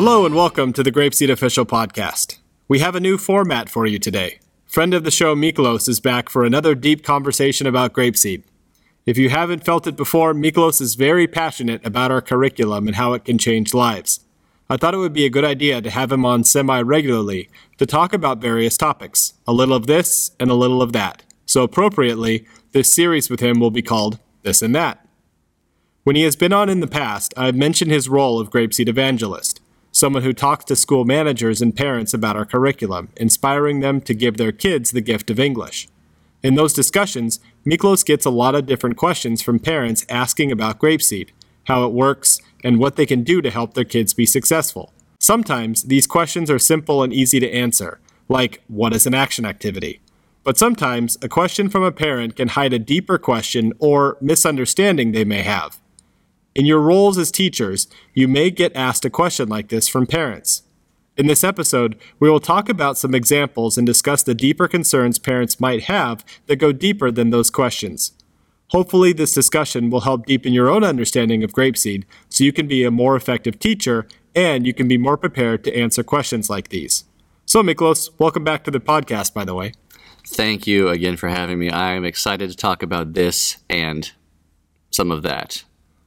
Hello and welcome to the Grapeseed Official Podcast. We have a new format for you today. Friend of the show Miklos is back for another deep conversation about grapeseed. If you haven't felt it before, Miklos is very passionate about our curriculum and how it can change lives. I thought it would be a good idea to have him on semi-regularly to talk about various topics, a little of this and a little of that. So appropriately, this series with him will be called This and That. When he has been on in the past, I have mentioned his role of grapeseed evangelist, someone who talks to school managers and parents about our curriculum, inspiring them to give their kids the gift of English. In those discussions, Miklos gets a lot of different questions from parents asking about grapeseed, how it works, and what they can do to help their kids be successful. Sometimes these questions are simple and easy to answer, like what is an action activity? But sometimes a question from a parent can hide a deeper question or misunderstanding they may have. In your roles as teachers, you may get asked a question like this from parents. In this episode, we will talk about some examples and discuss the deeper concerns parents might have that go deeper than those questions. Hopefully, this discussion will help deepen your own understanding of grapeseed so you can be a more effective teacher and you can be more prepared to answer questions like these. So, Miklos, welcome back to the podcast, by the way. Thank you again for having me. I am excited to talk about this and some of that.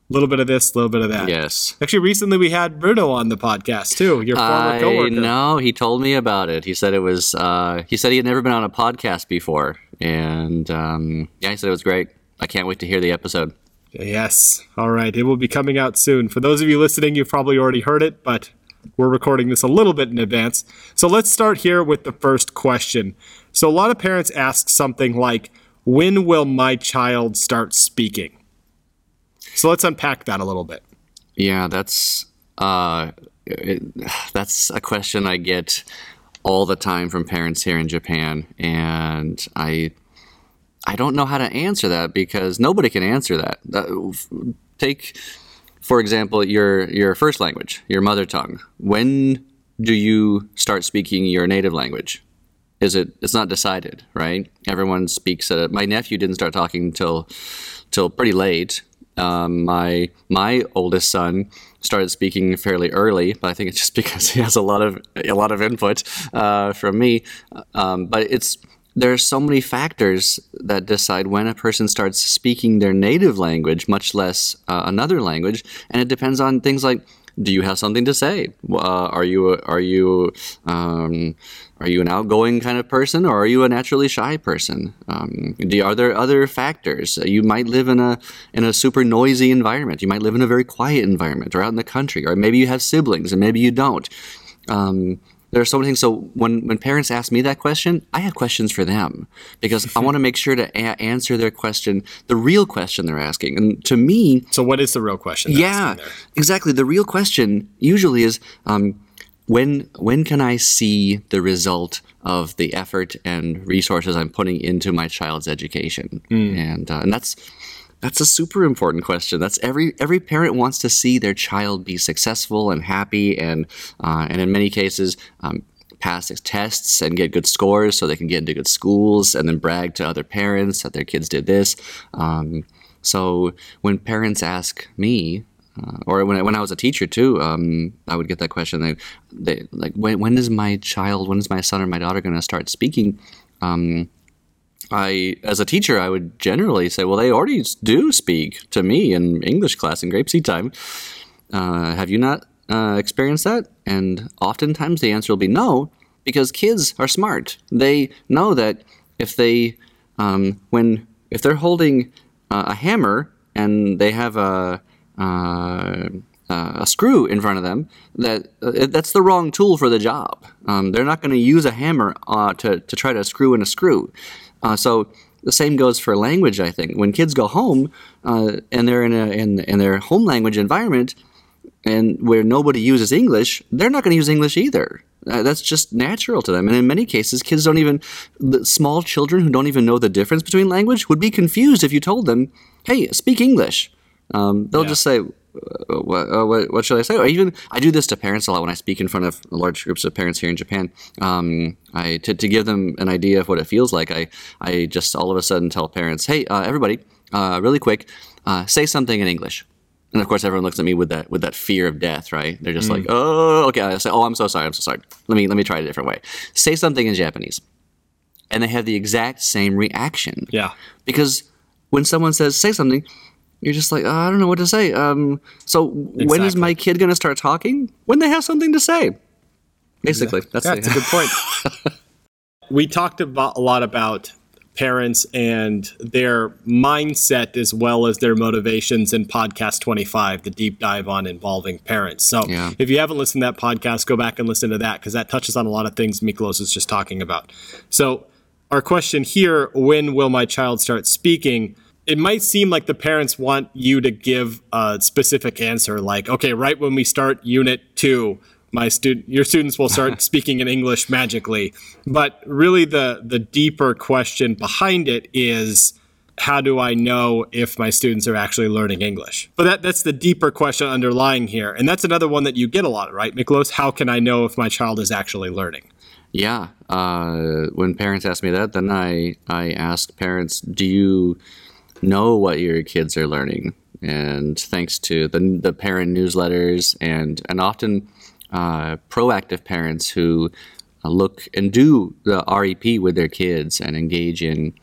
Little bit of this, little bit of that. Yes. Actually, recently we had Bruno on the podcast too. Your former coworker. No, he told me about it. He said it was. He said he had never been on a podcast before, and he said it was great. I can't wait to hear the episode. Yes. All right, it will be coming out soon. For those of you listening, you've probably already heard it, but we're recording this a little bit in advance. So let's start here with the first question. So a lot of parents ask something like, "When will my child start speaking?" So let's unpack that a little bit. Yeah, that's a question I get all the time from parents here in Japan, and I don't know how to answer that because nobody can answer that. Take, for example, your first language, your mother tongue. When do you start speaking your native language? It's not decided, right? Everyone speaks at it. My nephew didn't start talking till pretty late. My oldest son started speaking fairly early, but I think it's just because he has a lot of input from me. But there are so many factors that decide when a person starts speaking their native language, much less another language, and it depends on things like: do you have something to say? Are you an outgoing kind of person, or are you a naturally shy person? Are there other factors? You might live in a super noisy environment. You might live in a very quiet environment, or out in the country, or maybe you have siblings and maybe you don't. There are so many things. So when parents ask me that question, I have questions for them because I want to make sure to answer their question, the real question they're asking. And to me, so what is the real question? Yeah, exactly. The real question usually is when can I see the result of the effort and resources I'm putting into my child's education? And that's a super important question. That's every parent wants to see their child be successful and happy, and in many cases pass tests and get good scores so they can get into good schools and then brag to other parents that their kids did this. So when parents ask me, or when I was a teacher too, I would get that question. They like, when is my son or my daughter going to start speaking? As a teacher, I would generally say, well, they already do speak to me in English class in grapeseed time. Have you not experienced that? And oftentimes the answer will be no, because kids are smart. They know that if they're holding a hammer and they have a screw in front of them, that's the wrong tool for the job. They're not going to use a hammer to try to screw in a screw. So the same goes for language, I think. When kids go home and they're in their home language environment and where nobody uses English, they're not going to use English either. That's just natural to them. And in many cases, small children who don't even know the difference between language would be confused if you told them, hey, speak English. They'll just say, what should I say? Or even I do this to parents a lot when I speak in front of large groups of parents here in Japan. To give them an idea of what it feels like, I just all of a sudden tell parents, hey, everybody, really quick, say something in English. And of course, everyone looks at me with that fear of death, right? They're just like, oh, okay. I say, oh, I'm so sorry. Let me try it a different way. Say something in Japanese, and they have the exact same reaction. Yeah. Because when someone says say something, you're just like, oh, I don't know what to say. When is my kid gonna start talking? When they have something to say. Basically, that's a good point. We talked a lot about parents and their mindset as well as their motivations in podcast 25, the deep dive on involving parents. So if you haven't listened to that podcast, go back and listen to that, because that touches on a lot of things Miklos is just talking about. So our question here, when will my child start speaking? It might seem like the parents want you to give a specific answer, like, okay, right when we start Unit 2, your students will start speaking in English magically. But really the deeper question behind it is, how do I know if my students are actually learning English? But that's the deeper question underlying here. And that's another one that you get a lot, right, Miklos? How can I know if my child is actually learning? Yeah. When parents ask me that, then I ask parents, do you know what your kids are learning? And thanks to the parent newsletters and often proactive parents who look and do the REP with their kids and engage in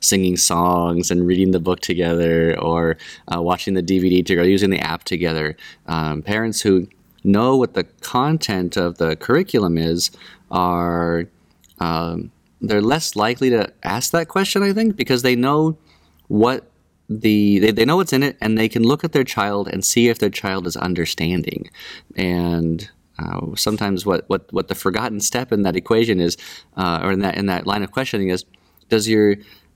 singing songs and reading the book together, or watching the DVD together, using the app together. Parents who know what the content of the curriculum is are they're less likely to ask that question, I think, because they know what they know what's in it, and they can look at their child and see if their child is understanding. And sometimes what the forgotten step in that equation is, or in that line of questioning is,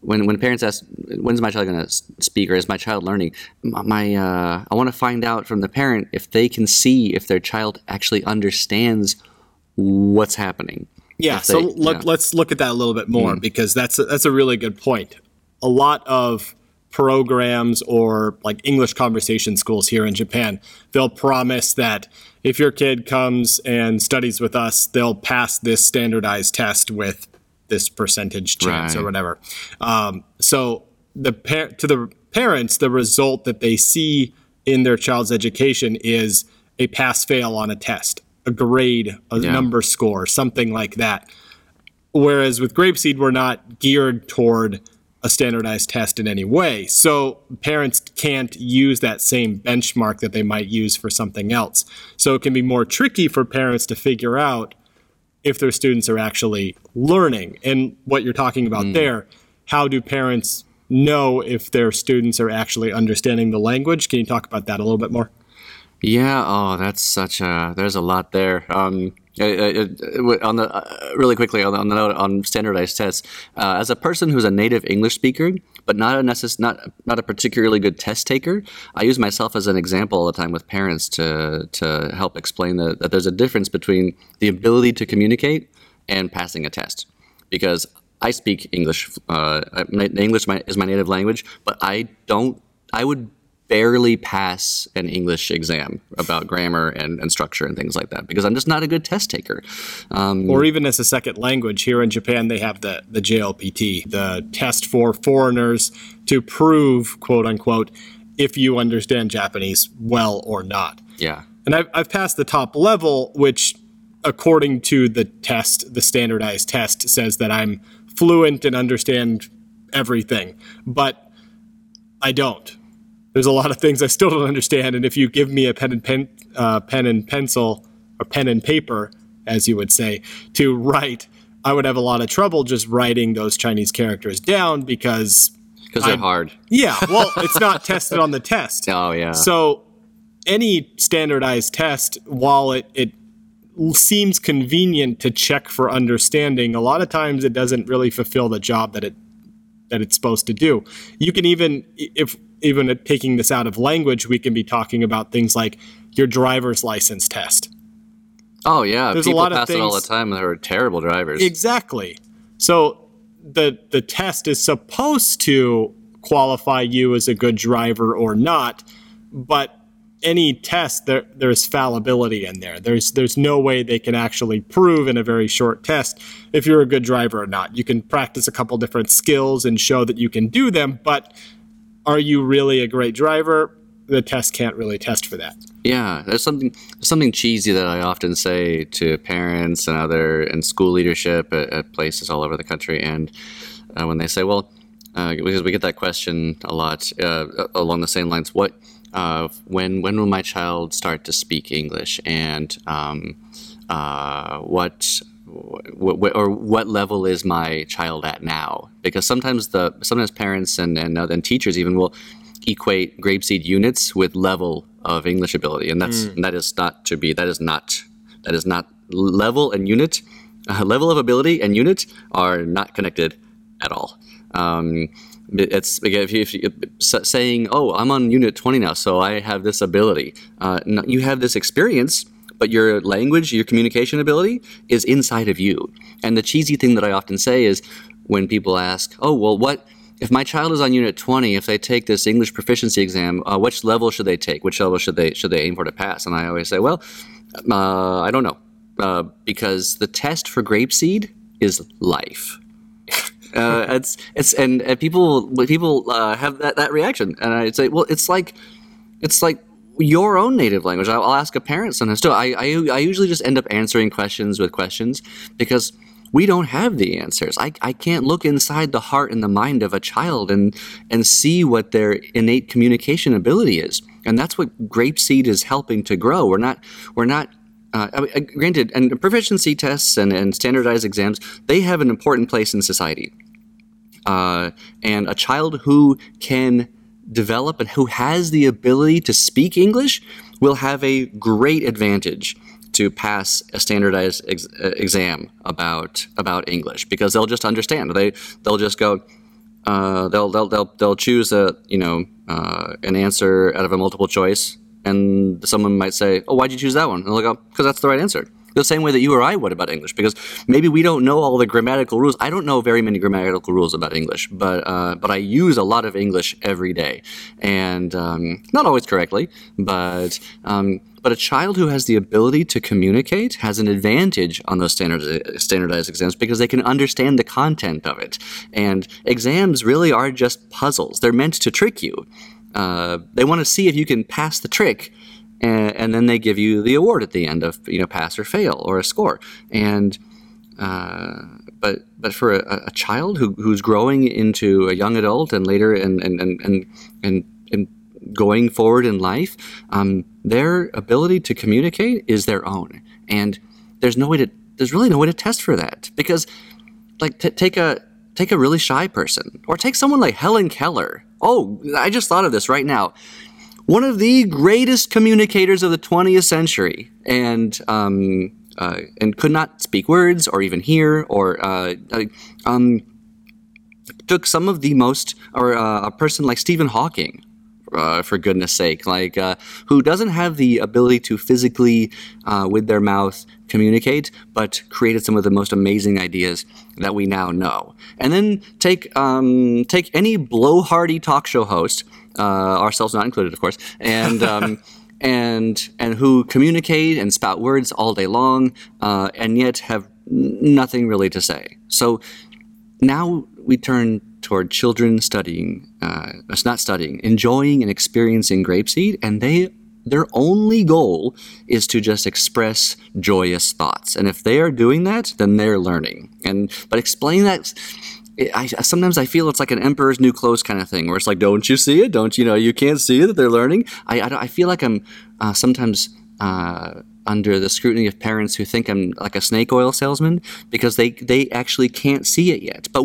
when parents ask, when's my child going to speak, or is my child learning? I want to find out from the parent if they can see if their child actually understands what's happening. Yeah. Let's look at that a little bit more, because that's a really good point. A lot of programs or like English conversation schools here in Japan, they'll promise that if your kid comes and studies with us, they'll pass this standardized test with this percentage chance, right, or whatever. So to the parents, the result that they see in their child's education is a pass-fail on a test, a grade, a number score, something like that. Whereas with Grapeseed, we're not geared toward a standardized test in any way. So parents can't use that same benchmark that they might use for something else. So it can be more tricky for parents to figure out if their students are actually learning. And what you're talking about there, how do parents know if their students are actually understanding the language? Can you talk about that a little bit more? Yeah. Oh, there's a lot there. Really quickly on the note on standardized tests, as a person who's a native English speaker but not a particularly good test taker, I use myself as an example all the time with parents to help explain that there's a difference between the ability to communicate and passing a test, because I speak English. English is my native language, but I would barely pass an English exam about grammar and structure and things like that, because I'm just not a good test taker. Or even as a second language. Here in Japan, they have the JLPT, the test for foreigners to prove, quote unquote, if you understand Japanese well or not. Yeah. And I've passed the top level, which according to the test, the standardized test says that I'm fluent and understand everything, but I don't. There's a lot of things I still don't understand, and if you give me a pen and pencil, or pen and paper, as you would say, to write, I would have a lot of trouble just writing those Chinese characters down because they're hard. Yeah, well, it's not tested on the test. Oh, yeah. So any standardized test, while it seems convenient to check for understanding, a lot of times it doesn't really fulfill the job that it's supposed to do. You can even taking this out of language, we can be talking about things like your driver's license test. Oh, yeah. There's people a lot pass of things it all the time that are terrible drivers. Exactly. So the test is supposed to qualify you as a good driver or not, but any test, there's fallibility in there. There's no way they can actually prove in a very short test if you're a good driver or not. You can practice a couple different skills and show that you can do them, but are you really a great driver? the test can't really test for that. Yeah, there's something cheesy that I often say to parents and other and school leadership at places all over the country, and when they say, well, because we get that question a lot along the same lines, what when will my child start to speak English, and what level is my child at now? Because sometimes parents and teachers even will equate Grapeseed units with level of English ability, and that is not level and unit, level of ability and unit are not connected at all. It's again, if saying, "Oh, I'm on unit 20 now, so I have this ability." No, you have this experience, but your language, your communication ability is inside of you. And the cheesy thing that I often say is when people ask, oh, well, what if my child is on unit 20, if they take this English proficiency exam, which level should they take? Which level should they aim for to pass? And I always say, well, I don't know, because the test for Grapeseed is life. And people have that reaction. And I'd say, well, it's like your own native language. I'll ask a parent sometimes too. I usually just end up answering questions with questions because we don't have the answers. I can't look inside the heart and the mind of a child and see what their innate communication ability is. And that's what Grapeseed is helping to grow. We're not granted, and proficiency tests and standardized exams, they have an important place in society. And a child who can develop and who has the ability to speak English will have a great advantage to pass a standardized exam about English, because they'll just understand. They'll just go. They'll choose an answer out of a multiple choice, and someone might say, "Oh, why'd you choose that one?" And they'll go, "Because that's the right answer." The same way that you or I would about English, because maybe we don't know all the grammatical rules. I don't know very many grammatical rules about English, but I use a lot of English every day, and not always correctly, but a child who has the ability to communicate has an advantage on those standardized exams because they can understand the content of it. And exams really are just puzzles. They're meant to trick you. They want to see if you can pass the trick. And then they give you the award at the end of pass or fail or a score. And but for a child who's growing into a young adult and later and going forward in life, their ability to communicate is their own. And there's really no way to test for that, because like take a really shy person, or take someone like Helen Keller. Oh, I just thought of this right now. One of the greatest communicators of the 20th century, and could not speak words or even hear, or took some of the most, or a person like Stephen Hawking, for goodness sake, like who doesn't have the ability to physically with their mouth communicate, but created some of the most amazing ideas that we now know. And then take any blowhardy talk show host. Ourselves not included, of course, and who communicate and spout words all day long, and yet have nothing really to say. So now we turn toward children enjoying and experiencing Grapeseed, and their only goal is to just express joyous thoughts. And if they are doing that, then they're learning. But explain that. Sometimes I feel it's like an emperor's new clothes kind of thing, where it's like, don't you see it? Don't you know? You can't see that they're learning. I feel like I'm sometimes under the scrutiny of parents who think I'm like a snake oil salesman, because they actually can't see it yet. But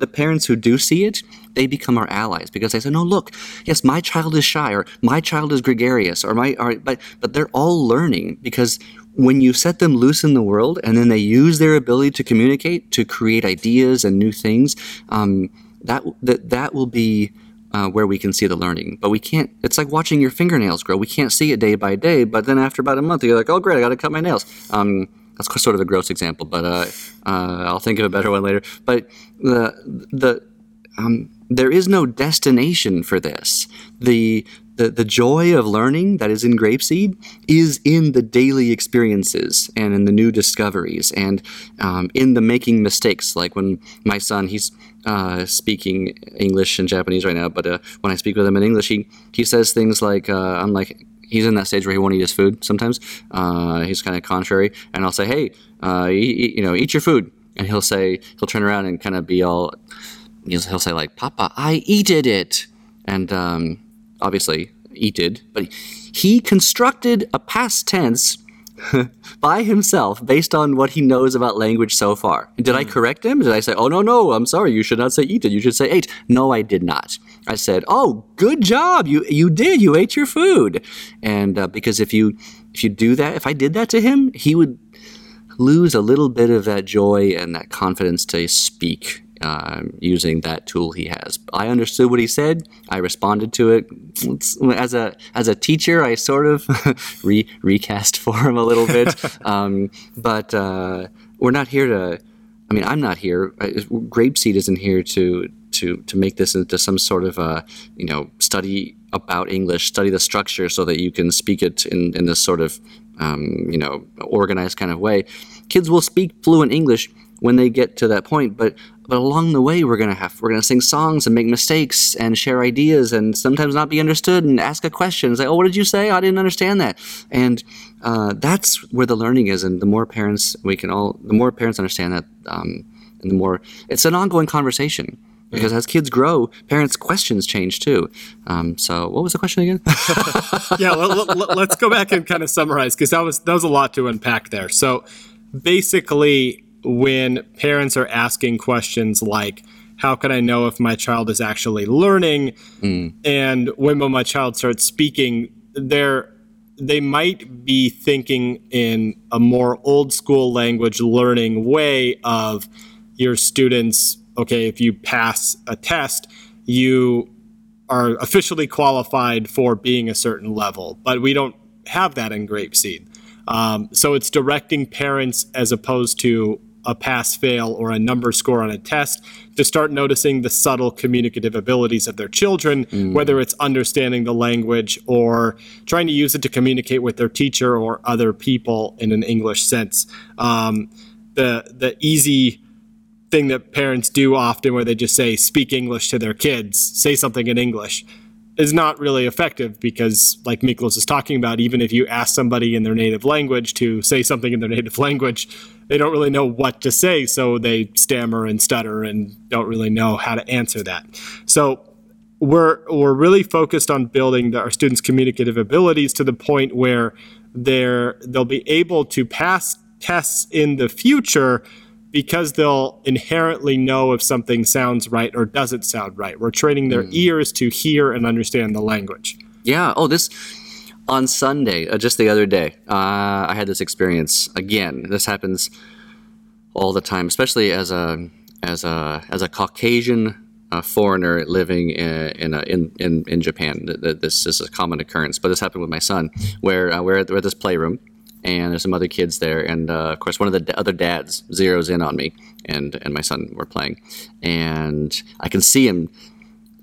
the parents who do see it, they become our allies, because they say, no, look, yes, my child is shy, or my child is gregarious, but they're all learning, because when you set them loose in the world and then they use their ability to communicate to create ideas and new things, that will be where we can see the learning. But we can't. It's like watching your fingernails grow. We can't see it day by day, but then after about a month, you're like, oh, great, I got to cut my nails. That's sort of a gross example, but I'll think of a better one later. But there is no destination for this. The the joy of learning that is in Grapeseed is in the daily experiences and in the new discoveries and in the making mistakes. Like when my son, he's speaking English and Japanese right now, but when I speak with him in English, he says things like, I'm like, he's in that stage where he won't eat his food sometimes. He's kind of contrary. And I'll say, hey, eat your food. And he'll turn around and kind of be all, he'll say like, Papa, I eated it. And obviously, eated, but he constructed a past tense by himself based on what he knows about language so far. Did I correct him? Did I say, oh, no, I'm sorry, you should not say eaten, you should say ate. No, I did not. I said, oh, good job, you ate your food. And because if you do that, if I did that to him, he would lose a little bit of that joy and that confidence to speak using that tool he has. I understood what he said. I responded to it. As a teacher, I sort of recast for him a little bit. But we're not here to. I mean, I'm not here. Grapeseed isn't here to make this into some sort of study about English. Study the structure so that you can speak it in this sort of organized kind of way. Kids will speak fluent English when they get to that point, but along the way we're gonna sing songs and make mistakes and share ideas and sometimes not be understood and ask a question. It's like, oh, what did you say? I didn't understand that. And that's where the learning is. And the more parents understand that, and the more it's an ongoing conversation. Because as kids grow, parents' questions change too. So what was the question again? Yeah, let's go back and kind of summarize, because that was a lot to unpack there. So basically, when parents are asking questions like, how can I know if my child is actually learning? Mm. And when will my child start speaking, they might be thinking in a more old school language learning way of your students, okay, if you pass a test, you are officially qualified for being a certain level. But we don't have that in Grapeseed. So it's directing parents, as opposed to a pass-fail or a number score on a test, to start noticing the subtle communicative abilities of their children, whether it's understanding the language or trying to use it to communicate with their teacher or other people in an English sense. The easy thing that parents do often, where they just say, speak English to their kids, say something in English, is not really effective, because like Miklos is talking about, even if you ask somebody in their native language to say something in their native language, they don't really know what to say, so they stammer and stutter and don't really know how to answer that. So we're really focused on building our students' communicative abilities to the point where they'll be able to pass tests in the future, because they'll inherently know if something sounds right or doesn't sound right. We're training their ears to hear and understand the language. Yeah. Oh, on Sunday, just the other day, I had this experience again. This happens all the time, especially as a Caucasian foreigner living in Japan. This is a common occurrence, but this happened with my son, where we're at this playroom. And there's some other kids there, and of course, one of the other dads zeroes in on me and my son were playing, and I can see him.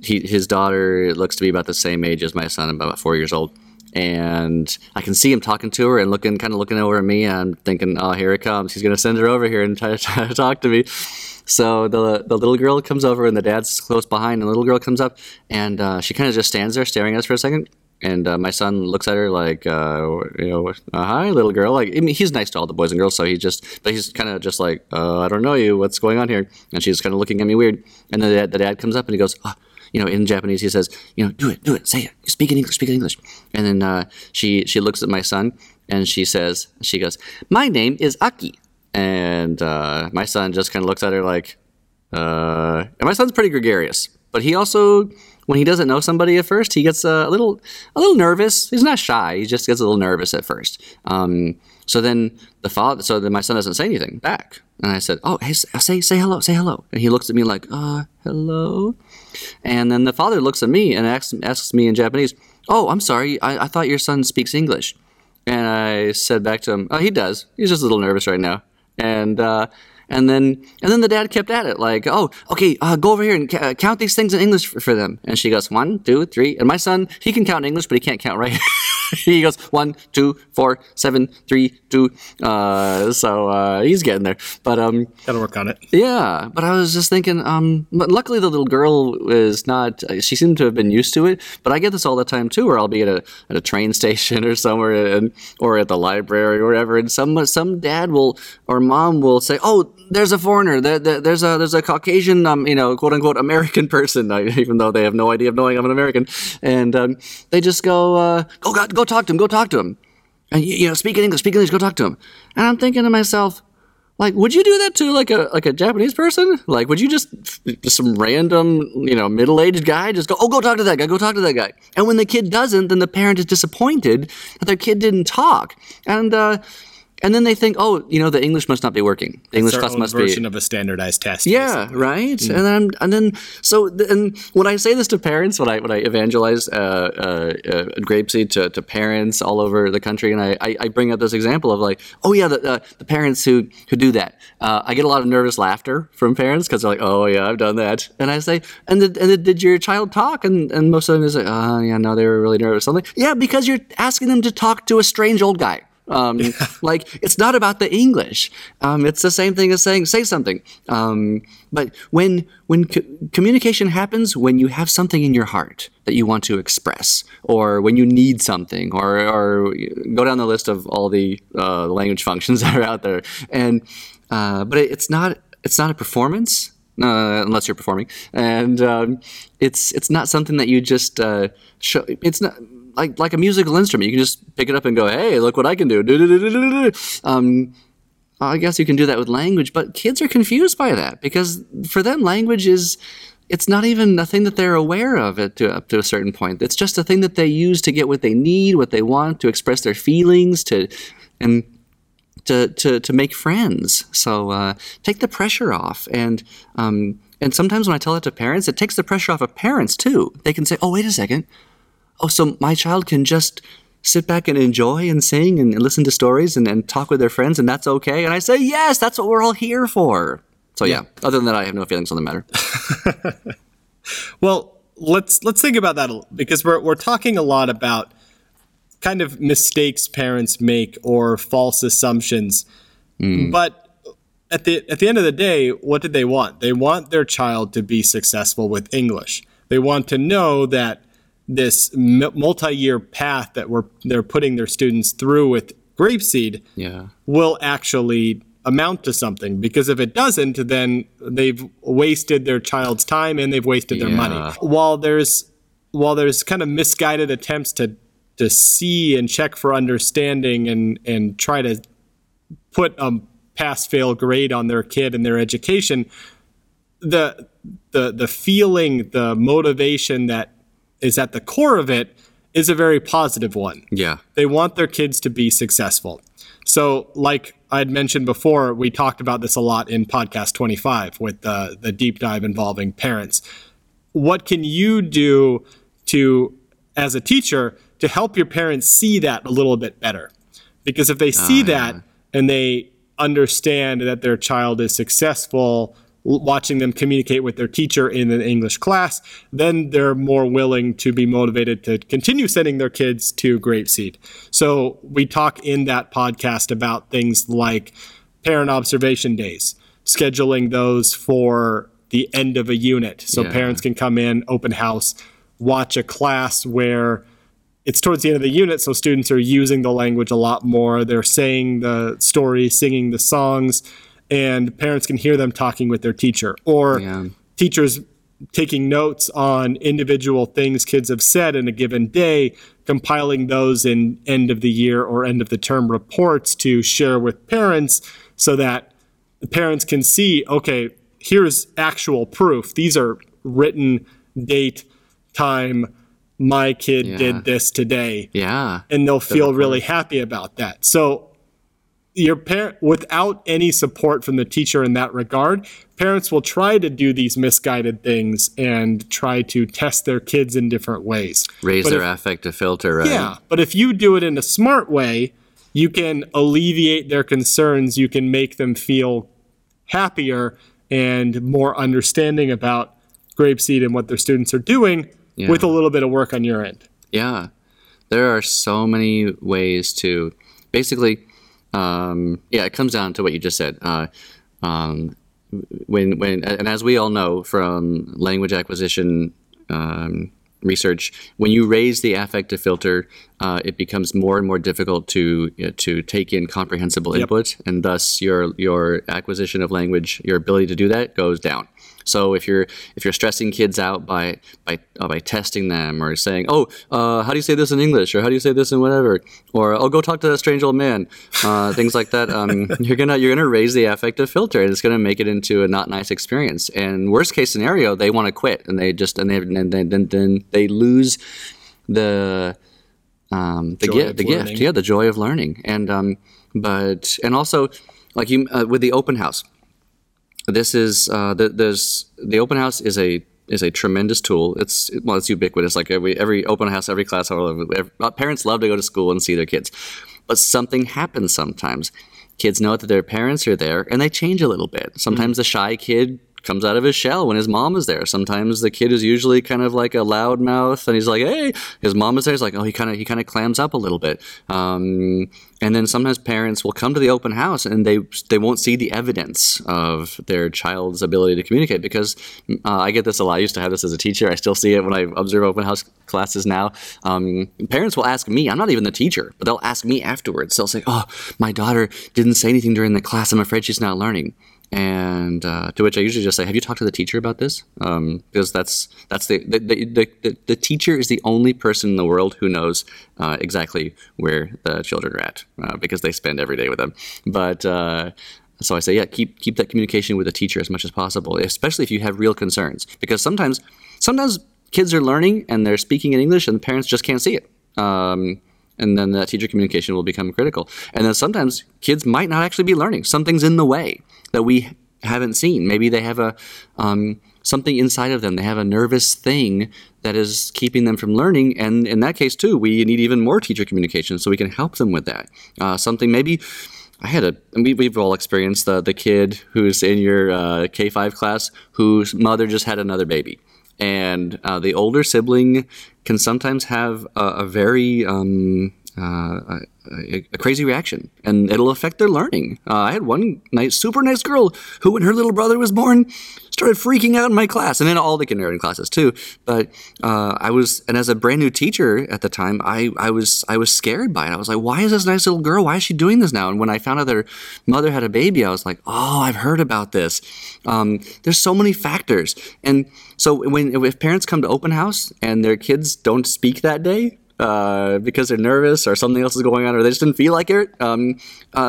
His daughter looks to be about the same age as my son, about 4 years old, and I can see him talking to her and kind of looking over at me, and I'm thinking, oh, here it comes. He's going to send her over here and try to talk to me. So the little girl comes over, and the dad's close behind, and the little girl comes up, and she kind of just stands there staring at us for a second. And my son looks at her like, hi, little girl. Like, I mean, he's nice to all the boys and girls, so he's kind of just like, I don't know you. What's going on here? And she's kind of looking at me weird. And then the dad comes up and he goes, oh, in Japanese, he says, do it, say it, speak in English. And then she looks at my son and she goes, my name is Aki. And my son just kind of looks at her like, and my son's pretty gregarious, but he also, when he doesn't know somebody at first, he gets a little nervous. He's not shy. He just gets a little nervous at first. So then my son doesn't say anything back. And I said, oh, hey, say hello. And he looks at me like, hello. And then the father looks at me and asks me in Japanese, oh, I'm sorry. I thought your son speaks English. And I said back to him, oh, he does. He's just a little nervous right now. And And then the dad kept at it, like, oh, okay, go over here and count these things in English for them. And she goes, 1, 2, 3. And my son, he can count in English, but he can't count right. He goes, 1, 2, 4, 7, 3, 2. So he's getting there. But gotta work on it. Yeah, but I was just thinking. But luckily, the little girl is not. She seemed to have been used to it. But I get this all the time too, where I'll be at a train station or somewhere, or at the library or whatever, and some dad will or mom will say, oh, there's a foreigner. There's a Caucasian, quote unquote American person, even though they have no idea of knowing I'm an American, and they just go, oh God, go talk to him, and speak in English, go talk to him. And I'm thinking to myself, like, would you do that to like a Japanese person? Like, would you just some random middle-aged guy just go, oh, go talk to that guy? And when the kid doesn't, then the parent is disappointed that their kid didn't talk, and then they think, oh, the English must not be working. The English class must be version of a standardized test. Yeah, right. Mm. And then when I say this to parents, when I evangelize Grapeseed to parents all over the country, and I bring up this example of like, oh yeah, the parents who do that, I get a lot of nervous laughter from parents because they're like, oh yeah, I've done that. And I say, did your child talk? And most of them is like, oh yeah, no, they were really nervous. I'm like, yeah, because you're asking them to talk to a strange old guy. Like, it's not about the English. It's the same thing as saying, say something. But when communication happens, when you have something in your heart that you want to express, or when you need something, or go down the list of all the language functions that are out there. And but it's not a performance, unless you're performing. And it's not something that you just show. It's not. Like a musical instrument, you can just pick it up and go, hey, look what I can do. I guess you can do that with language, but kids are confused by that because for them, language it's not even a thing that they're aware of up to a certain point. It's just a thing that they use to get what they need, what they want, to express their feelings, to make friends. So take the pressure off and sometimes when I tell that to parents, it takes the pressure off of parents too. They can say, oh, wait a second. Oh, so my child can just sit back and enjoy and sing and listen to stories and talk with their friends, and that's okay? And I say, yes, that's what we're all here for. So, yeah, other than that, I have no feelings on the matter. Well, let's think about that a little, because we're talking a lot about kind of mistakes parents make or false assumptions. Mm. But at the end of the day, what did they want? They want their child to be successful with English. They want to know that this multi-year path that they're putting their students through with Grapeseed will actually amount to something. Because if it doesn't, then they've wasted their child's time and they've wasted their money. While there's kind of misguided attempts to see and check for understanding and try to put a pass-fail grade on their kid and their education, the feeling, the motivation that is at the core of it is a very positive one. Yeah. They want their kids to be successful. So like I had mentioned before, we talked about this a lot in podcast 25 with the deep dive involving parents. What can you do as a teacher to help your parents see that a little bit better? Because if they see that and they understand that their child is successful, watching them communicate with their teacher in an English class, then they're more willing to be motivated to continue sending their kids to Grapeseed. So we talk in that podcast about things like parent observation days, scheduling those for the end of a unit. So parents can come in, open house, watch a class where it's towards the end of the unit, so students are using the language a lot more. They're saying the stories, singing the songs, and parents can hear them talking with their teacher, or teachers taking notes on individual things kids have said in a given day, compiling those in end of the year or end of the term reports to share with parents so that the parents can see, okay, here's actual proof. These are written, date, time, my kid did this today. Yeah. And they'll feel really happy about that. So your parent, without any support from the teacher in that regard, parents will try to do these misguided things and try to test their kids in different ways. Raise their affective filter, right? Yeah, but if you do it in a smart way, you can alleviate their concerns. You can make them feel happier and more understanding about Grapeseed and what their students are doing with a little bit of work on your end. Yeah. There are so many ways to basically, it comes down to what you just said. When as we all know from language acquisition research, when you raise the affective filter, it becomes more and more difficult to take in comprehensible input, and thus your acquisition of language, your ability to do that, goes down. So if you're stressing kids out by testing them or saying, how do you say this in English, or how do you say this in whatever, or go talk to that strange old man, things like that, you're gonna raise the affective filter, and it's gonna make it into a not nice experience. And worst case scenario, they want to quit, and they lose the gift, the joy of learning, and also like you with the open house. This is the open house is a tremendous tool. It's ubiquitous. Like every open house, every class, all over. Parents love to go to school and see their kids, but something happens sometimes. Kids know that their parents are there, and they change a little bit. Sometimes the shy kid comes out of his shell when his mom is there. Sometimes the kid is usually kind of like a loudmouth, and he's like, "Hey," his mom is there. He's like, "Oh," he kind of clams up a little bit. And then sometimes parents will come to the open house and they won't see the evidence of their child's ability to communicate, because I get this a lot. I used to have this as a teacher. I still see it when I observe open house classes now. Parents will ask me. I'm not even the teacher, but they'll ask me afterwards. They'll say, "Oh, my daughter didn't say anything during the class. I'm afraid she's not learning." And to which I usually just say, "Have you talked to the teacher about this?" Because that's the teacher is the only person in the world who knows exactly where the children are at, because they spend every day with them. But so I say, keep that communication with the teacher as much as possible, especially if you have real concerns, because sometimes kids are learning and they're speaking in English, and the parents just can't see it. And then that teacher communication will become critical. And then sometimes kids might not actually be learning. Something's in the way that we haven't seen. Maybe they have a something inside of them. They have a nervous thing that is keeping them from learning. And in that case, too, we need even more teacher communication so we can help them with that. Something maybe we've all experienced the kid who's in your K-5 class whose mother just had another baby. And the older sibling can sometimes have a very a crazy reaction, and it'll affect their learning. I had one nice, super nice girl who, when her little brother was born, started freaking out in my class, and in all the kindergarten classes too. But as a brand new teacher at the time, I was scared by it. I was like, "Why is this nice little girl? Why is she doing this now?" And when I found out that her mother had a baby, I was like, "Oh, I've heard about this." There's so many factors, and so if parents come to open house and their kids don't speak that day, because they're nervous or something else is going on, or they just didn't feel like it,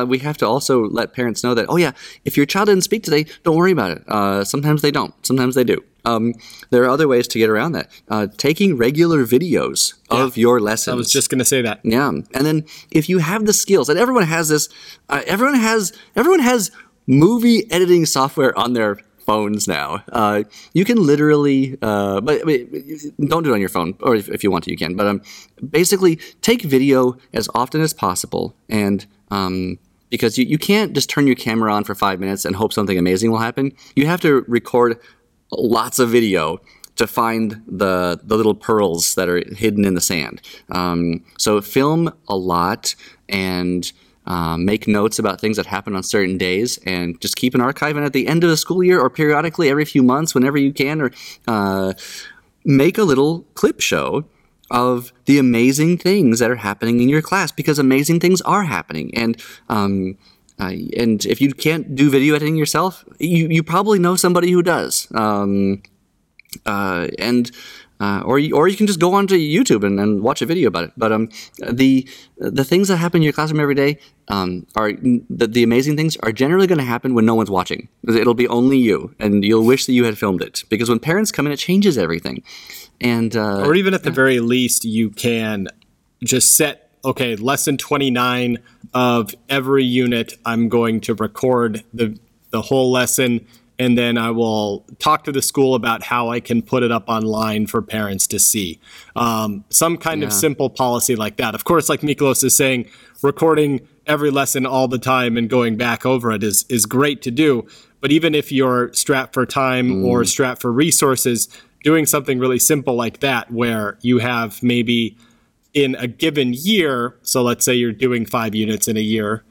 we have to also let parents know that, if your child didn't speak today, don't worry about it. Sometimes they don't. Sometimes they do. There are other ways to get around that. Taking regular videos of your lessons. I was just going to say that. Yeah. And then if you have the skills, and everyone has this, everyone has movie editing software on their phones now. You can literally, but I mean, don't do it on your phone, or if you want to, you can. But basically, take video as often as possible, and because you can't just turn your camera on for 5 minutes and hope something amazing will happen. You have to record lots of video to find the little pearls that are hidden in the sand. So film a lot, and make notes about things that happen on certain days, and just keep an archive. And at the end of the school year, or periodically every few months, whenever you can, or make a little clip show of the amazing things that are happening in your class, because amazing things are happening. And if you can't do video editing yourself, you probably know somebody who does. Or you can just go onto YouTube and watch a video about it. But the things that happen in your classroom every day are the amazing things are generally going to happen when no one's watching. It'll be only you, and you'll wish that you had filmed it, because when parents come in, it changes everything. And or even at the very least, you can just set, lesson 29 of every unit, I'm going to record the whole lesson. And then I will talk to the school about how I can put it up online for parents to see. Some kind of simple policy like that. Of course, like Miklos is saying, recording every lesson all the time and going back over it is great to do. But even if you're strapped for time or strapped for resources, doing something really simple like that, where you have maybe in a given year, so let's say you're doing 5 units in a year,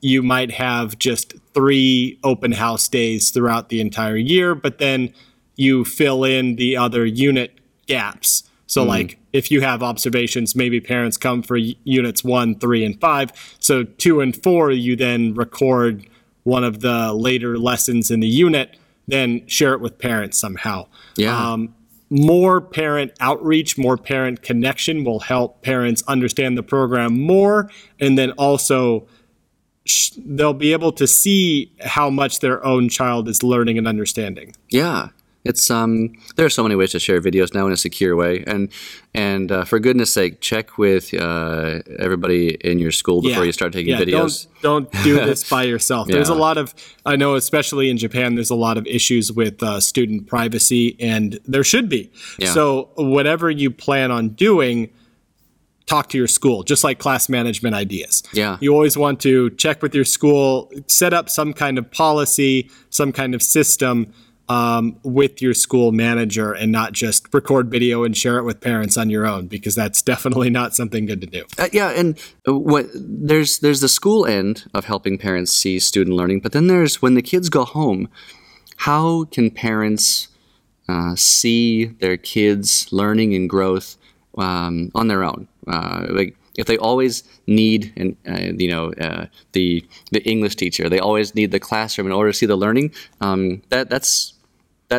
you might have just 3 open house days throughout the entire year, but then you fill in the other unit gaps. So like if you have observations, maybe parents come for units 1, 3, and 5. So 2 and 4, you then record one of the later lessons in the unit, then share it with parents somehow. Yeah. More parent outreach, more parent connection will help parents understand the program more. And then also they'll be able to see how much their own child is learning and understanding. Yeah. It's there are so many ways to share videos now in a secure way, and for goodness sake, check with everybody in your school before you start taking videos. Don't do this by yourself. There's a lot of, I know, especially in Japan, there's a lot of issues with student privacy, and there should be. Yeah. So whatever you plan on doing, talk to your school, just like class management ideas. Yeah. You always want to check with your school, set up some kind of policy, some kind of system with your school manager, and not just record video and share it with parents on your own, because that's definitely not something good to do. And what there's the school end of helping parents see student learning, but then there's when the kids go home, how can parents see their kids' learning and growth on their own? Like, if they always need the English teacher, they always need the classroom in order to see the learning.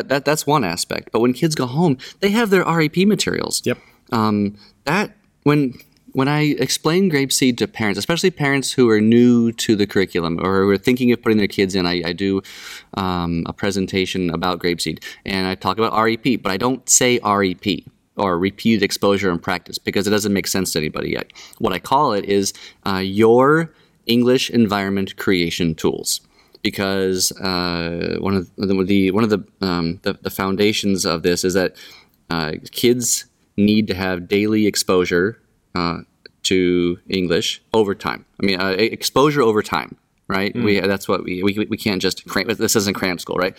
That's one aspect. But when kids go home, they have their REP materials. Yep. When I explain Grapeseed to parents, especially parents who are new to the curriculum or who are thinking of putting their kids in, I do a presentation about Grapeseed, and I talk about REP, but I don't say REP, or repeated exposure and practice, because it doesn't make sense to anybody yet. What I call it is your English environment creation tools, because one of the foundations of this is that kids need to have daily exposure to English over time. I mean, exposure over time. Right, that's what we can't just cram. This isn't cram school, right?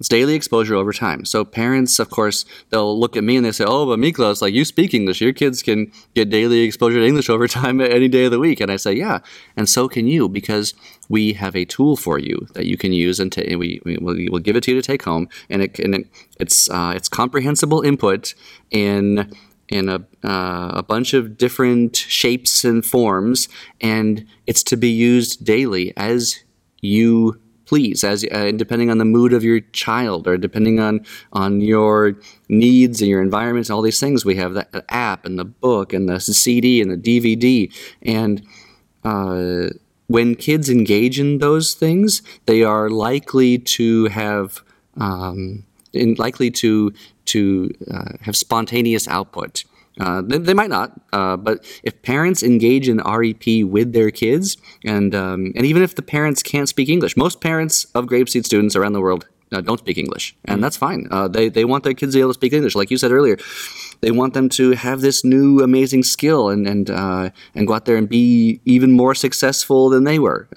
It's daily exposure over time. So parents, of course, they'll look at me and they say, "Oh, but Miklos, like, you speak English. Your kids can get daily exposure to English over time any day of the week." And I say, "Yeah, and so can you, because we have a tool for you that you can use, and we'll give it to you to take home, and it's comprehensible input in a bunch of different shapes and forms, and it's to be used daily as you please, as depending on the mood of your child, or depending on your needs and your environments and all these things. We have the app and the book and the CD and the DVD, and when kids engage in those things, they are likely to have have spontaneous output. They might not, but if parents engage in REP with their kids, and even if the parents can't speak English, most parents of Grapeseed students around the world don't speak English, and that's fine. They want their kids to be able to speak English, like you said earlier. They want them to have this new amazing skill and go out there and be even more successful than they were.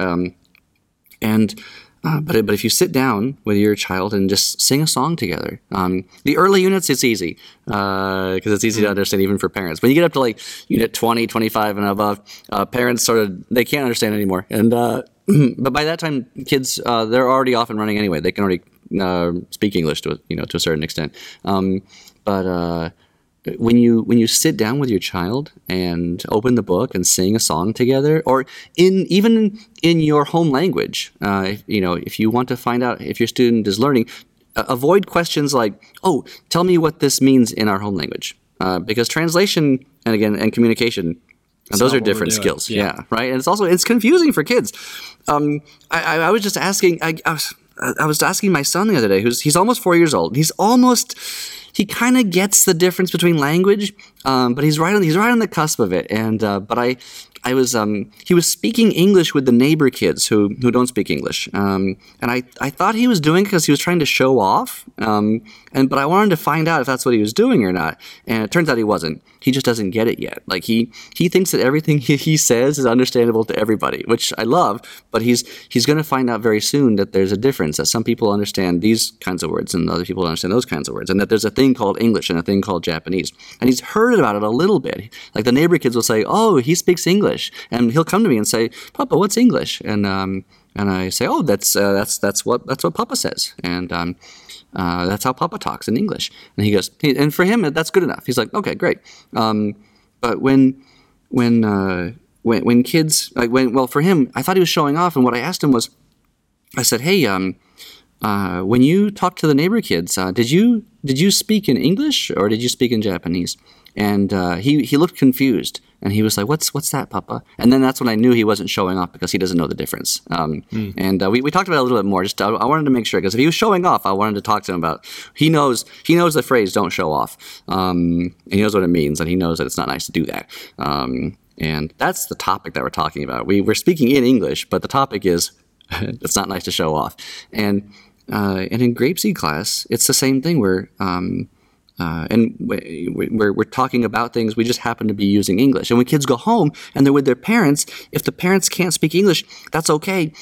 But if you sit down with your child and just sing a song together, the early units, it's easy, because it's easy to understand even for parents. When you get up to like unit 20, 25 and above, parents they can't understand anymore. But by that time, kids, they're already off and running anyway. They can already speak English to a certain extent. When you sit down with your child and open the book and sing a song together, or even in your home language, if you want to find out if your student is learning, avoid questions like, "Oh, tell me what this means in our home language," because translation and communication, those are different skills. Yeah, right. And it's confusing for kids. I was just asking. I was asking my son the other day, he's almost 4 years old. He's almost he kind of gets the difference between language, but he's right on the cusp of it. And but I was he was speaking English with the neighbor kids who don't speak English, and I thought he was doing it because he was trying to show off, but I wanted to find out if that's what he was doing or not, and it turns out he wasn't. He just doesn't get it yet. Like he thinks that everything he says is understandable to everybody, which I love, but he's going to find out very soon that there's a difference, that some people understand these kinds of words and other people understand those kinds of words, and that there's a thing called English and a thing called Japanese. And he's heard about it a little bit. Like the neighbor kids will say, "Oh, he speaks English," and he'll come to me and say, "Papa, what's English?" And I say, "Oh, that's what Papa says," and that's how Papa talks in English. And he goes, and for him, that's good enough. He's like, "Okay, great." But when kids like for him, I thought he was showing off, and what I asked him was, I said, "Hey, when you talk to the neighbor kids, did you speak in English or did you speak in Japanese?" And he looked confused, and he was like, "What's that, Papa?" And then that's when I knew he wasn't showing off because he doesn't know the difference. And we talked about it a little bit more. Just I wanted to make sure, because if he was showing off, I wanted to talk to him about. He knows the phrase "don't show off," and he knows what it means, and he knows that it's not nice to do that. And that's the topic that we're talking about. We're speaking in English, but the topic is it's not nice to show off. And in Grapeseed class, it's the same thing where. And we're talking about things. We just happen to be using English. And when kids go home and they're with their parents, if the parents can't speak English, that's okay.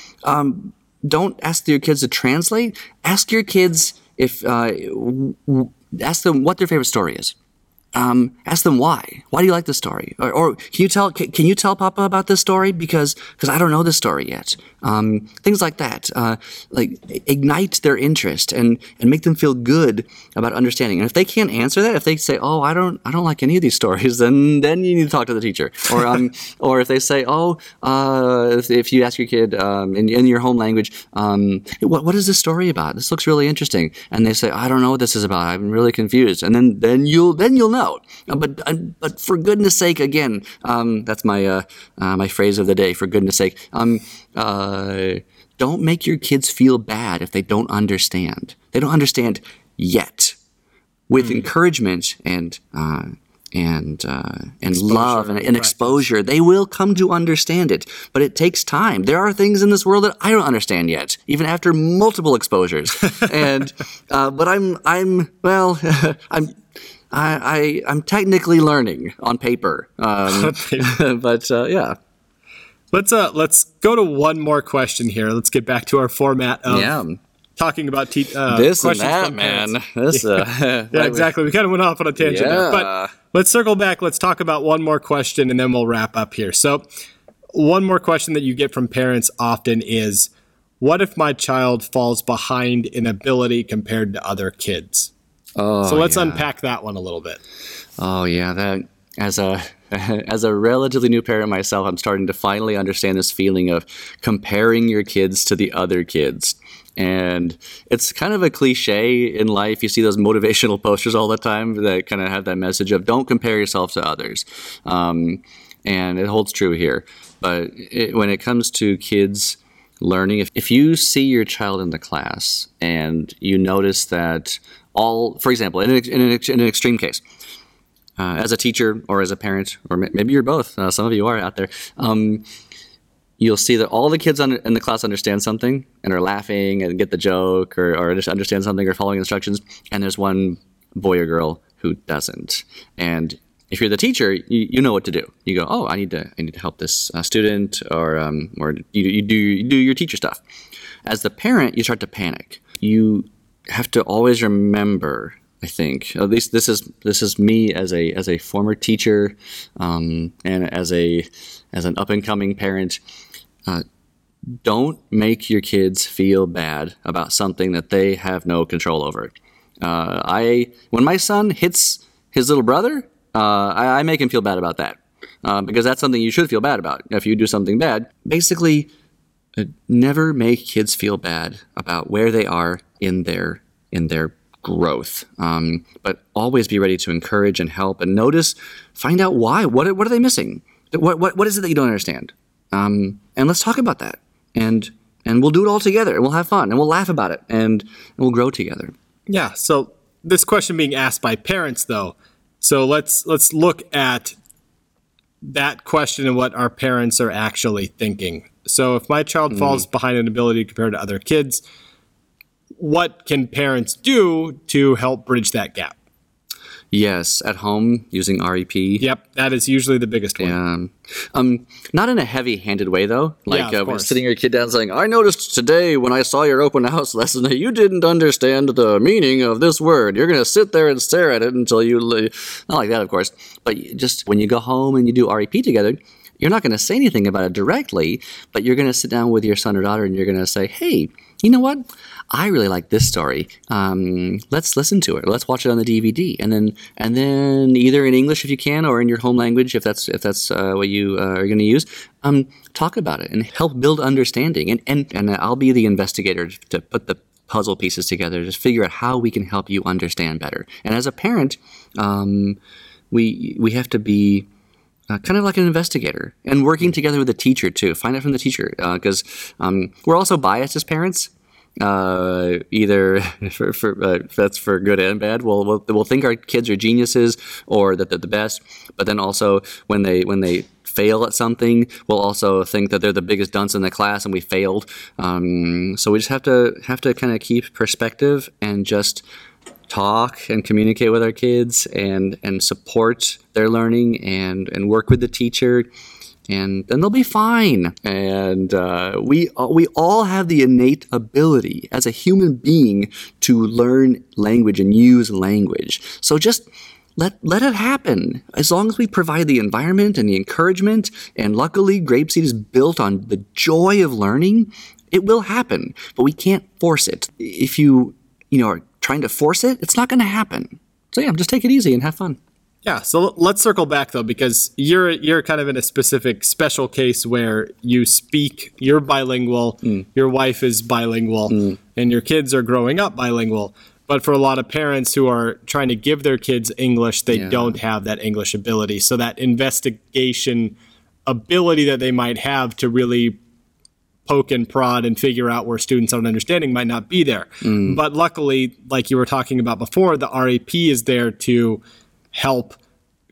Don't ask your kids to translate. Ask your kids if ask them what their favorite story is. Ask them why. Why do you like this story? Or can you tell Papa about this story? Because I don't know this story yet. Things like that. Like ignite their interest and make them feel good about understanding. And if they can't answer that, if they say, "Oh, I don't like any of these stories," then you need to talk to the teacher. Or or if they say, "Oh," if you ask your kid in your home language, what is this story about? This looks really interesting. And they say, "I don't know what this is about. I'm really confused." And then you'll know. But for goodness sake, again, that's my my phrase of the day. For goodness sake, don't make your kids feel bad if they don't understand. They don't understand yet. With encouragement and exposure, love and exposure, they will come to understand it. But it takes time. There are things in this world that I don't understand yet, even after multiple exposures. And but I'm. I'm technically learning on paper, but yeah. Let's go to one more question here. Let's get back to our format of talking about this and that, man. This, yeah, exactly. We kind of went off on a tangent there, but let's circle back. Let's talk about one more question, and then we'll wrap up here. So one more question that you get from parents often is, what if my child falls behind in ability compared to other kids? Oh, so let's unpack that one a little bit. Oh yeah, that as a relatively new parent myself, I'm starting to finally understand this feeling of comparing your kids to the other kids. And it's kind of a cliche in life. You see those motivational posters all the time that kind of have that message of don't compare yourself to others. And it holds true here. But when it comes to kids learning, if you see your child in the class and you notice that for example, in an extreme case, as a teacher or as a parent, or maybe you're both, some of you are out there, you'll see that all the kids in the class understand something and are laughing and get the joke or just understand something or following instructions, and there's one boy or girl who doesn't. And if you're the teacher, you know what to do. You go, "Oh, I need to help this student," or you do your teacher stuff. As the parent, you start to panic. You have to always remember, I think, at least this is me as a former teacher, and as an up and coming parent, don't make your kids feel bad about something that they have no control over. When my son hits his little brother, I make him feel bad about that, because that's something you should feel bad about if you do something bad. Basically, never make kids feel bad about where they are in their growth, but always be ready to encourage and help and notice, find out why. What are they missing? What is it that you don't understand? And let's talk about that, and we'll do it all together, and we'll have fun, and we'll laugh about it, and we'll grow together. Yeah. So this question being asked by parents, though. So let's look at that question and what our parents are actually thinking. So if my child falls behind in ability compared to other kids, what can parents do to help bridge that gap? Yes, at home using REP. Yep, that is usually the biggest one. Not in a heavy-handed way, though. Like when sitting your kid down saying, I noticed today when I saw your open house lesson that you didn't understand the meaning of this word. You're going to sit there and stare at it until you – not like that, of course. But just when you go home and you do REP together – you're not going to say anything about it directly, but you're going to sit down with your son or daughter and you're going to say, hey, you know what? I really like this story. Let's listen to it. Let's watch it on the DVD. And then either in English if you can or in your home language if that's what you are going to use, talk about it and help build understanding. And I'll be the investigator to put the puzzle pieces together to figure out how we can help you understand better. And as a parent, we have to be kind of like an investigator, and working together with the teacher too. Find out from the teacher because we're also biased as parents. Either for that's for good and bad. We'll think our kids are geniuses or that they're the best, but then also when they fail at something, we'll also think that they're the biggest dunce in the class and we failed. So we just have to kind of keep perspective and just talk and communicate with our kids and support their learning and work with the teacher, and then they'll be fine. And we all have the innate ability as a human being to learn language and use language. So just let it happen. As long as we provide the environment and the encouragement, and luckily Grapeseed is built on the joy of learning, it will happen, but we can't force it. If you are trying to force it, it's not going to happen. So yeah, just take it easy and have fun. Yeah, so let's circle back though, because you're kind of in a special case where you're bilingual, your wife is bilingual, and your kids are growing up bilingual. But for a lot of parents who are trying to give their kids English, they don't have that English ability. So that investigation ability that they might have to really poke and prod and figure out where students aren't understanding might not be there. But luckily, like you were talking about before, the REP is there to help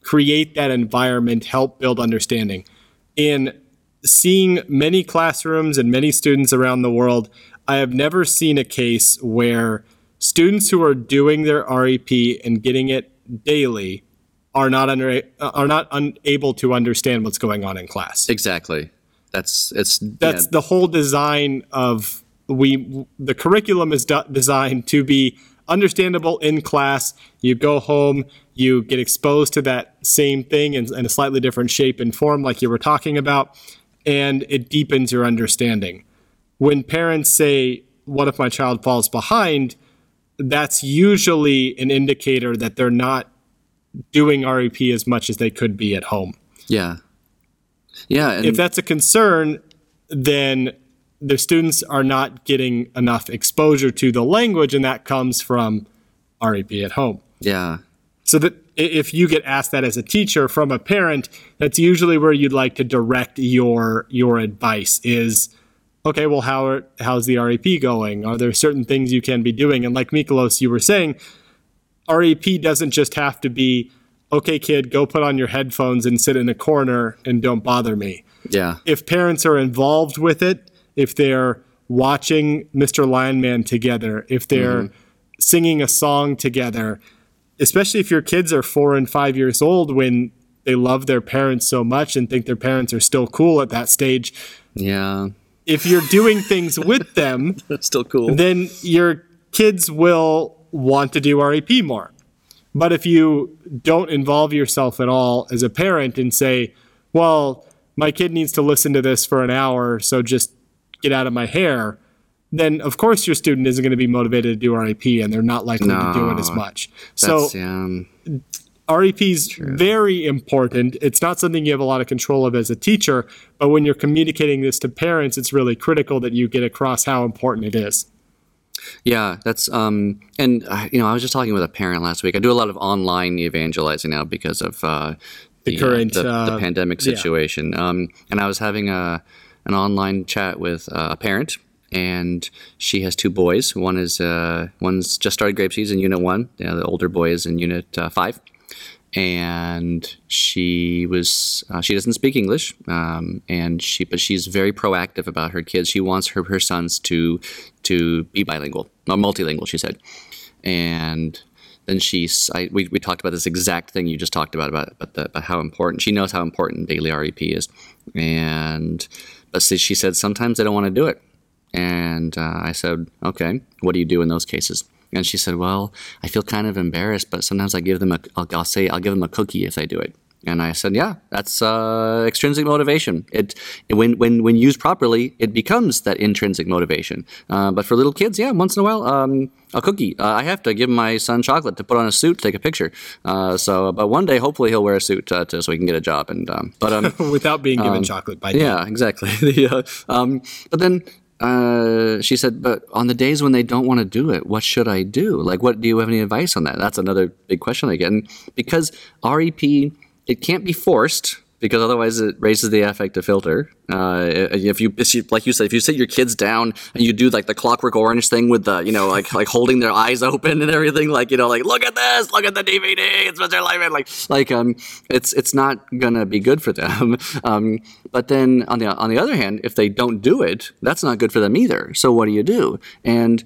create that environment, help build understanding. In seeing many classrooms and many students around the world, I have never seen a case where students who are doing their REP and getting it daily are not unable to understand what's going on in class. Exactly. That's the whole design of the curriculum is designed to be understandable in class. You go home, you get exposed to that same thing in a slightly different shape and form like you were talking about, and it deepens your understanding. When parents say, what if my child falls behind? That's usually an indicator that they're not doing REP as much as they could be at home. Yeah. Yeah, and if that's a concern, then the students are not getting enough exposure to the language, and that comes from REP at home. Yeah. So that if you get asked that as a teacher from a parent, that's usually where you'd like to direct your advice is, okay, well, how's the REP going? Are there certain things you can be doing? And like Miklos, you were saying, REP doesn't just have to be, okay, kid, go put on your headphones and sit in a corner and don't bother me. Yeah. If parents are involved with it, if they're watching Mr. Lion Man together, if they're singing a song together, especially if your kids are 4 and 5 years old when they love their parents so much and think their parents are still cool at that stage. Yeah. If you're doing things with them, that's still cool, then your kids will want to do REP more. But if you don't involve yourself at all as a parent and say, well, my kid needs to listen to this for an hour, so just get out of my hair, then of course your student isn't going to be motivated to do REP and they're not likely to do it as much. So REP is very important. It's not something you have a lot of control of as a teacher, but when you're communicating this to parents, it's really critical that you get across how important it is. Yeah, that's I was just talking with a parent last week. I do a lot of online evangelizing now because of the current the pandemic situation. And I was having an online chat with a parent and she has two boys. One's just started Grapeseeds in Unit 1. The older boy is in Unit 5. And she doesn't speak English, but she's very proactive about her kids. She wants her sons to be bilingual, not multilingual, she said. And then we talked about this exact thing you just talked about how important, she knows how important daily REP is. But she said, sometimes I don't want to do it. And I said, okay, what do you do in those cases? And she said, well, I feel kind of embarrassed, but sometimes I'll give them a cookie if they do it. And I said, yeah, that's extrinsic motivation. When used properly, it becomes that intrinsic motivation. But for little kids, yeah, once in a while, a cookie. I have to give my son chocolate to put on a suit, to take a picture. But one day, hopefully, he'll wear a suit so he can get a job. Without being given chocolate by dad. Yeah, exactly. She said, but on the days when they don't want to do it, what should I do? Like, what do you have any advice on that? That's another big question again, because REP, it can't be forced, because otherwise it raises the affective filter. If you sit your kids down and you do like the Clockwork Orange thing with the, like holding their eyes open and everything, like look at this, look at the DVD, it's Mr. Lion Man, it's not gonna be good for them. But then on the other hand, if they don't do it, that's not good for them either. So what do you do? And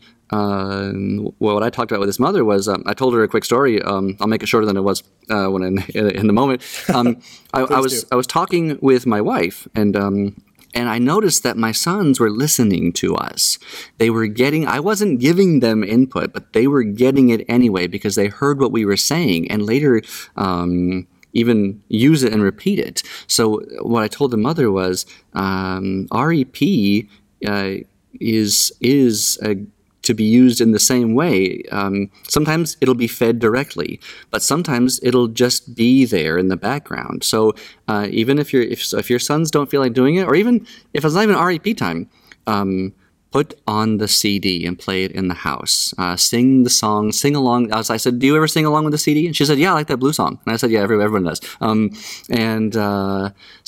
what I talked about with his mother was, I told her a quick story. I'll make it shorter than it was in the moment. I was talking with my wife, and I noticed that my sons were listening to us. They were getting, I wasn't giving them input, but they were getting it anyway because they heard what we were saying, and later even use it and repeat it. So what I told the mother was, REP is to be used in the same way. Sometimes it'll be fed directly, but sometimes it'll just be there in the background. So even if your sons don't feel like doing it, or even if it's not even REP time, put on the CD and play it in the house. Sing the song, sing along. I said, do you ever sing along with the CD? And she said, yeah, I like that blue song. And I said, yeah, everyone does. So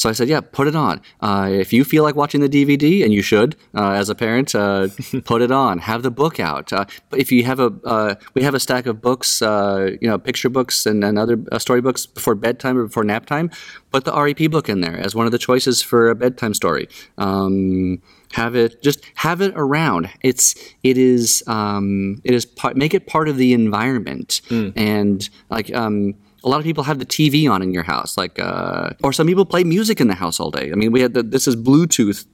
I said, yeah, put it on. If you feel like watching the DVD, and you should, as a parent, put it on. Have the book out. If you have we have a stack of books, picture books and other storybooks before bedtime or before nap time. Put the REP book in there as one of the choices for a bedtime story. Have it around. Make it part of the environment. And a lot of people have the TV on in your house, or some people play music in the house all day. I mean, this is Bluetooth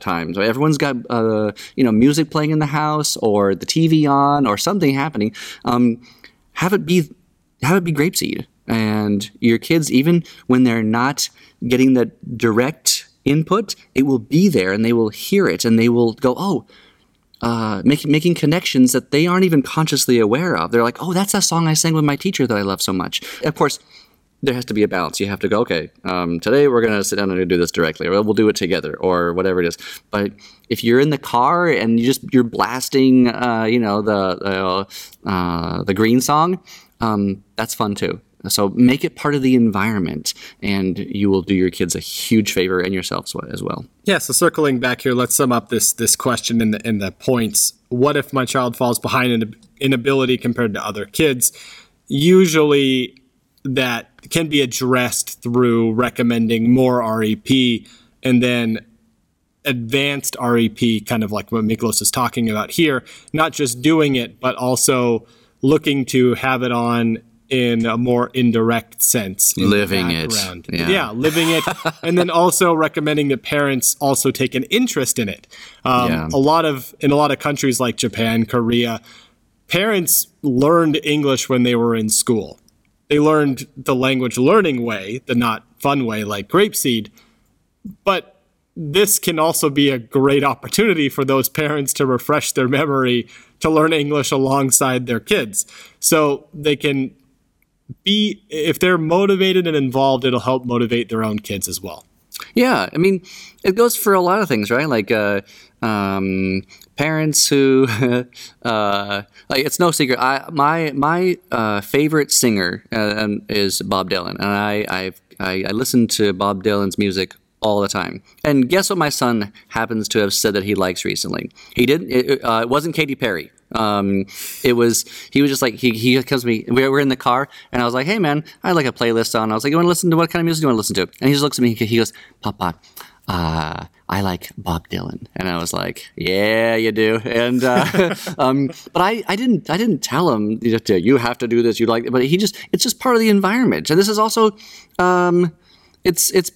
time, so everyone's got music playing in the house, or the TV on, or something happening. Have it be Grapeseed, and your kids, even when they're not getting the direct input, it will be there, and they will hear it, and they will go, making connections that they aren't even consciously aware of. They're like, oh, that's that song I sang with my teacher that I love so much. Of course, there has to be a balance. You have to go, okay, today we're going to sit down and do this directly, or we'll do it together, or whatever it is. But if you're in the car and you're blasting, the Green song, that's fun too. So make it part of the environment, and you will do your kids a huge favor, and yourselves as well. Yeah. So circling back here, let's sum up this question in the points. What if my child falls behind in inability compared to other kids? Usually, that can be addressed through recommending more REP, and then advanced REP, kind of like what Miklos is talking about here. Not just doing it, but also looking to have it on in a more indirect sense. Living it. Yeah, living it. And then also recommending that parents also take an interest in it. In a lot of countries like Japan, Korea, parents learned English when they were in school. They learned the language learning way, the not fun way like Grapeseed. But this can also be a great opportunity for those parents to refresh their memory, to learn English alongside their kids. So they can be, if they're motivated and involved, it'll help motivate their own kids as well. Yeah, I mean, it goes for a lot of things, right? Like parents who, it's no secret. My favorite singer is Bob Dylan, and I listen to Bob Dylan's music all the time. And guess what my son happens to have said that he likes recently? He didn't. It wasn't Katy Perry. It was, he was just like, he comes to me, we're in the car, and I was like, hey man, I had like a playlist on. I was like, you want to listen to, what kind of music do you want to listen to? And he just looks at me, he goes, Papa, I like Bob Dylan. And I was like, yeah, you do. And, but I didn't tell him, you have to do this, you like it, but he just, it's just part of the environment. And this is also, this is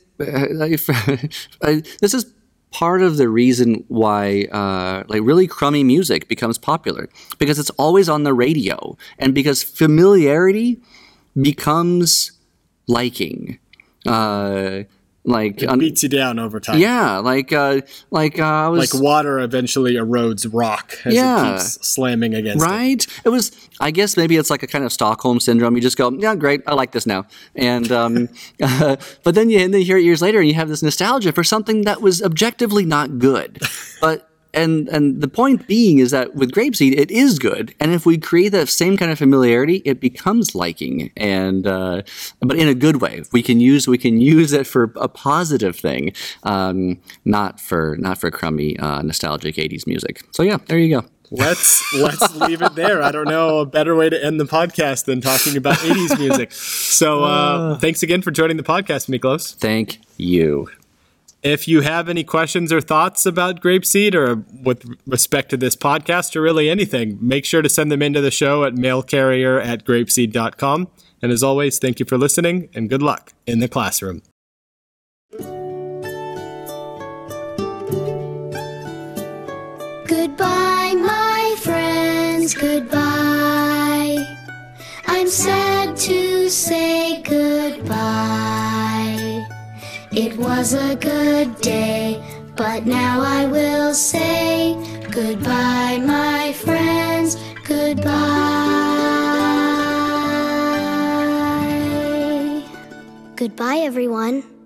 part of the reason why like really crummy music becomes popular, because it's always on the radio, and because familiarity becomes liking. Like it beats you down over time. Yeah, I was like water eventually erodes rock as it keeps slamming against it. Right? It was, I guess maybe it's like a kind of Stockholm syndrome. You just go, yeah, great, I like this now, and but then you hear it years later, and you have this nostalgia for something that was objectively not good, but. And the point being is that with Grapeseed, it is good. And if we create that same kind of familiarity, it becomes liking. And but in a good way, we can use it for a positive thing, not for crummy nostalgic 80s music. So yeah, there you go. Let's leave it there. I don't know a better way to end the podcast than talking about 80s music. So thanks again for joining the podcast, Miklos. Thank you. If you have any questions or thoughts about Grapeseed or with respect to this podcast or really anything, make sure to send them into the show at mailcarrier@grapeseed.com. And as always, thank you for listening and good luck in the classroom. Goodbye, my friends, goodbye. I'm sad to say goodbye. It was a good day, but now I will say goodbye, my friends, goodbye. Goodbye, everyone.